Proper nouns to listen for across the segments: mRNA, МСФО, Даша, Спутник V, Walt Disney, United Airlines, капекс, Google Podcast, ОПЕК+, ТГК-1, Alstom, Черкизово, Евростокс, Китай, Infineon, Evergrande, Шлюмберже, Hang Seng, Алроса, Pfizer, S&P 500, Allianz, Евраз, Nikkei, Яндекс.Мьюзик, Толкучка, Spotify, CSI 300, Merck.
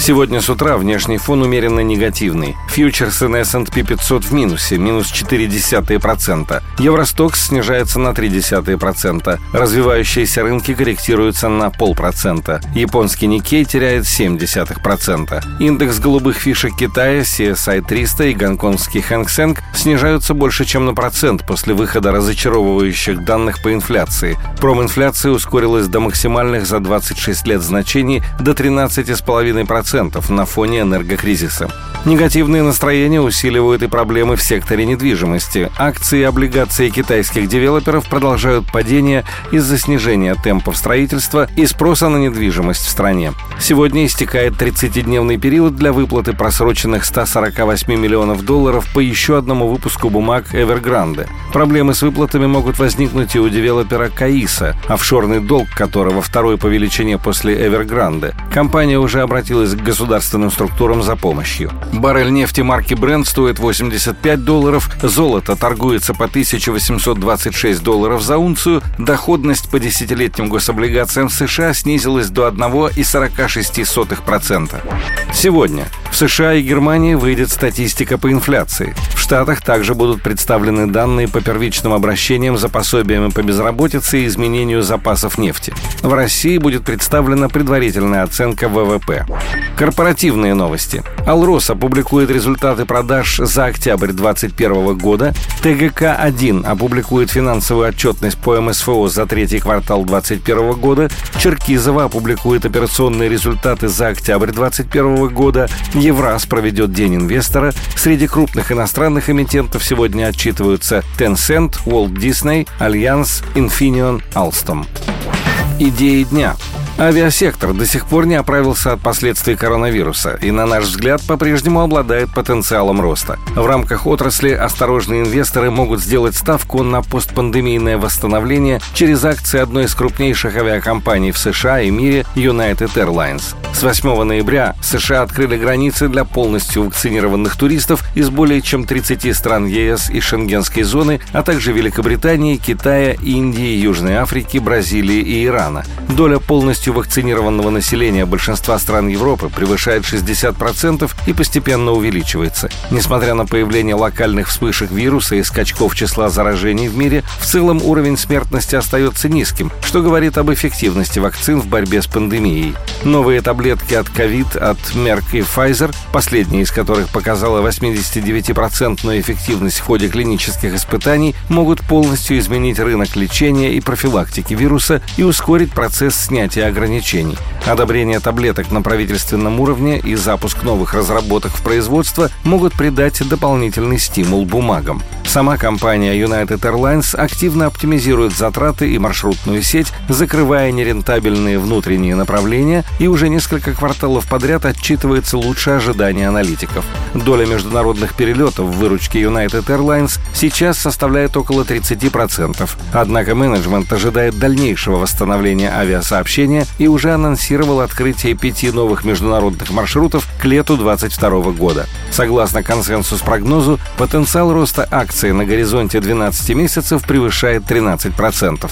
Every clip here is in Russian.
Сегодня с утра внешний фон умеренно негативный. Фьючерсы на S&P 500 в минусе, минус 0,4%. Евростокс снижается на 0,3%. Развивающиеся рынки корректируются на 0,5%. Японский Nikkei теряет 0,7%. Индекс голубых фишек Китая, CSI 300 и гонконгский Hang Seng снижаются больше, чем на 1% после выхода разочаровывающих данных по инфляции. Проминфляция ускорилась до максимальных за 26 лет значений до 13,5%. На фоне энергокризиса. Негативные настроения усиливают и проблемы в секторе недвижимости. Акции и облигации китайских девелоперов продолжают падение из-за снижения темпов строительства и спроса на недвижимость в стране. Сегодня истекает 30-дневный период для выплаты просроченных $148 миллионов по еще одному выпуску бумаг Evergrande. Проблемы с выплатами могут возникнуть и у девелопера Каиса, офшорный долг которого второй по величине после Evergrande. Компания уже обратилась к государственным структурам за помощью. Баррель нефти марки Brent стоит $85, золото торгуется по $1826 за унцию, доходность по десятилетним гособлигациям США снизилась до 1,46%. Сегодня в США и Германии выйдет статистика по инфляции. В Штатах также будут представлены данные по первичным обращениям за пособиями по безработице и изменению запасов нефти. В России будет представлена предварительная оценка ВВП. Корпоративные новости. Алроса опубликует результаты продаж за октябрь 2021 года. ТГК-1 опубликует финансовую отчетность по МСФО за третий квартал 2021 года. Черкизово опубликует операционные результаты за октябрь 2021 года. Евраз проведет День инвестора. Среди крупных иностранных эмитентов сегодня отчитываются Tencent, Walt Disney, Allianz, Infineon, Alstom. Идеи дня. Авиасектор до сих пор не оправился от последствий коронавируса и, на наш взгляд, по-прежнему обладает потенциалом роста. В рамках отрасли осторожные инвесторы могут сделать ставку на постпандемийное восстановление через акции одной из крупнейших авиакомпаний в США и мире United Airlines. С 8 ноября США открыли границы для полностью вакцинированных туристов из более чем 30 стран ЕС и Шенгенской зоны, а также Великобритании, Китая, Индии, Южной Африки, Бразилии и Ирана. Доля полностью вакцинированного населения большинства стран Европы превышает 60% и постепенно увеличивается. Несмотря на появление локальных вспышек вируса и скачков числа заражений в мире, в целом уровень смертности остается низким, что говорит об эффективности вакцин в борьбе с пандемией. Новые таблетки от ковид от Merck и Pfizer, последняя из которых показала 89% эффективность в ходе клинических испытаний, могут полностью изменить рынок лечения и профилактики вируса и ускорить процесс снятия ограничений. Одобрение таблеток на правительственном уровне и запуск новых разработок в производство могут придать дополнительный стимул бумагам. Сама компания United Airlines активно оптимизирует затраты и маршрутную сеть, закрывая нерентабельные внутренние направления, и уже несколько кварталов подряд отчитывается лучше ожиданий аналитиков. Доля международных перелетов в выручке United Airlines сейчас составляет около 30%. Однако менеджмент ожидает дальнейшего восстановления авиасообщения и уже анонсировал открытие 5 новых международных маршрутов к лету 2022 года. Согласно консенсус-прогнозу, потенциал роста акций на горизонте 12 месяцев превышает 13%.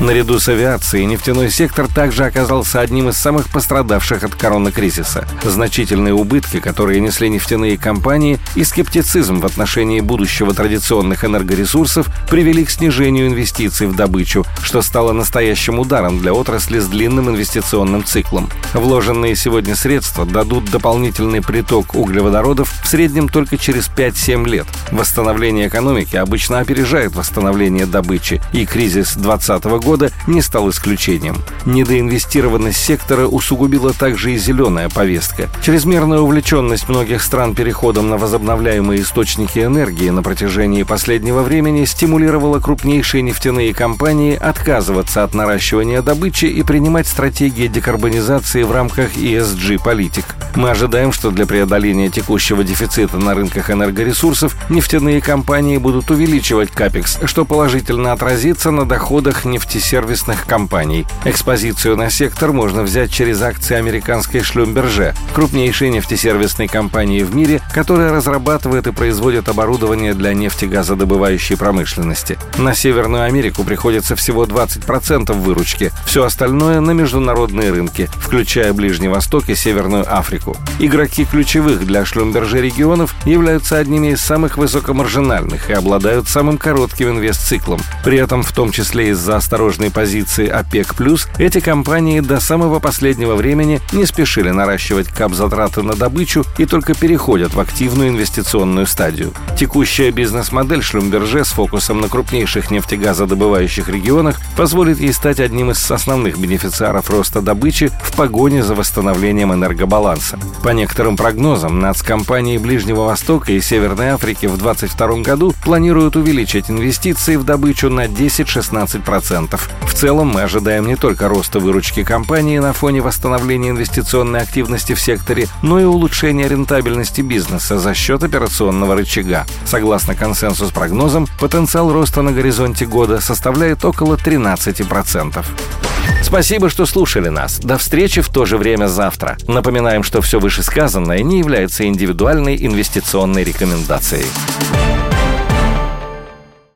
Наряду с авиацией нефтяной сектор также оказался одним из самых пострадавших от коронакризиса. Значительные убытки, которые несли нефтяные компании, и скептицизм в отношении будущего традиционных энергоресурсов привели к снижению инвестиций в добычу, что стало настоящим ударом для отрасли с длинным инвестиционным циклом. Вложенные сегодня средства дадут дополнительный приток углеводородов в среднем только через 5-7 лет. Восстановление экономики обычно опережает восстановление добычи, и кризис 2020 года не стал исключением. Недоинвестированность сектора усугубила также и зеленая повестка. Чрезмерная увлеченность многих стран переходом на возобновляемые источники энергии на протяжении последнего времени стимулировала крупнейшие нефтяные компании отказываться от наращивания добычи и принимать стратегии декарбонизации в рамках ESG-политик. Мы ожидаем, что для преодоления текущего дефицита на рынках энергоресурсов нефтяные компании будут увеличивать капекс, что положительно отразится на доходах нефтяных и сервисных компаний. Экспозицию на сектор можно взять через акции американской Шлюмберже, крупнейшей нефтесервисной компании в мире, которая разрабатывает и производит оборудование для нефтегазодобывающей промышленности. На Северную Америку приходится всего 20% выручки, все остальное на международные рынки, включая Ближний Восток и Северную Африку. Игроки ключевых для Шлюмберже регионов являются одними из самых высокомаржинальных и обладают самым коротким инвестциклом. При этом, в том числе из-за осторожной позиции ОПЕК+, эти компании до самого последнего времени не спешили наращивать капзатраты на добычу и только переходят в активную инвестиционную стадию. Текущая бизнес-модель Шлюмберже с фокусом на крупнейших нефтегазодобывающих регионах позволит ей стать одним из основных бенефициаров роста добычи в погоне за восстановлением энергобаланса. По некоторым прогнозам, нацкомпании Ближнего Востока и Северной Африки в 2022 году планируют увеличить инвестиции в добычу на 10-16%. В целом мы ожидаем не только роста выручки компании на фоне восстановления инвестиционной активности в секторе, но и улучшения рентабельности бизнеса за счет операционного рычага. Согласно консенсус-прогнозам, потенциал роста на горизонте года составляет около 13%. Спасибо, что слушали нас. До встречи в то же время завтра. Напоминаем, что все вышесказанное не является индивидуальной инвестиционной рекомендацией.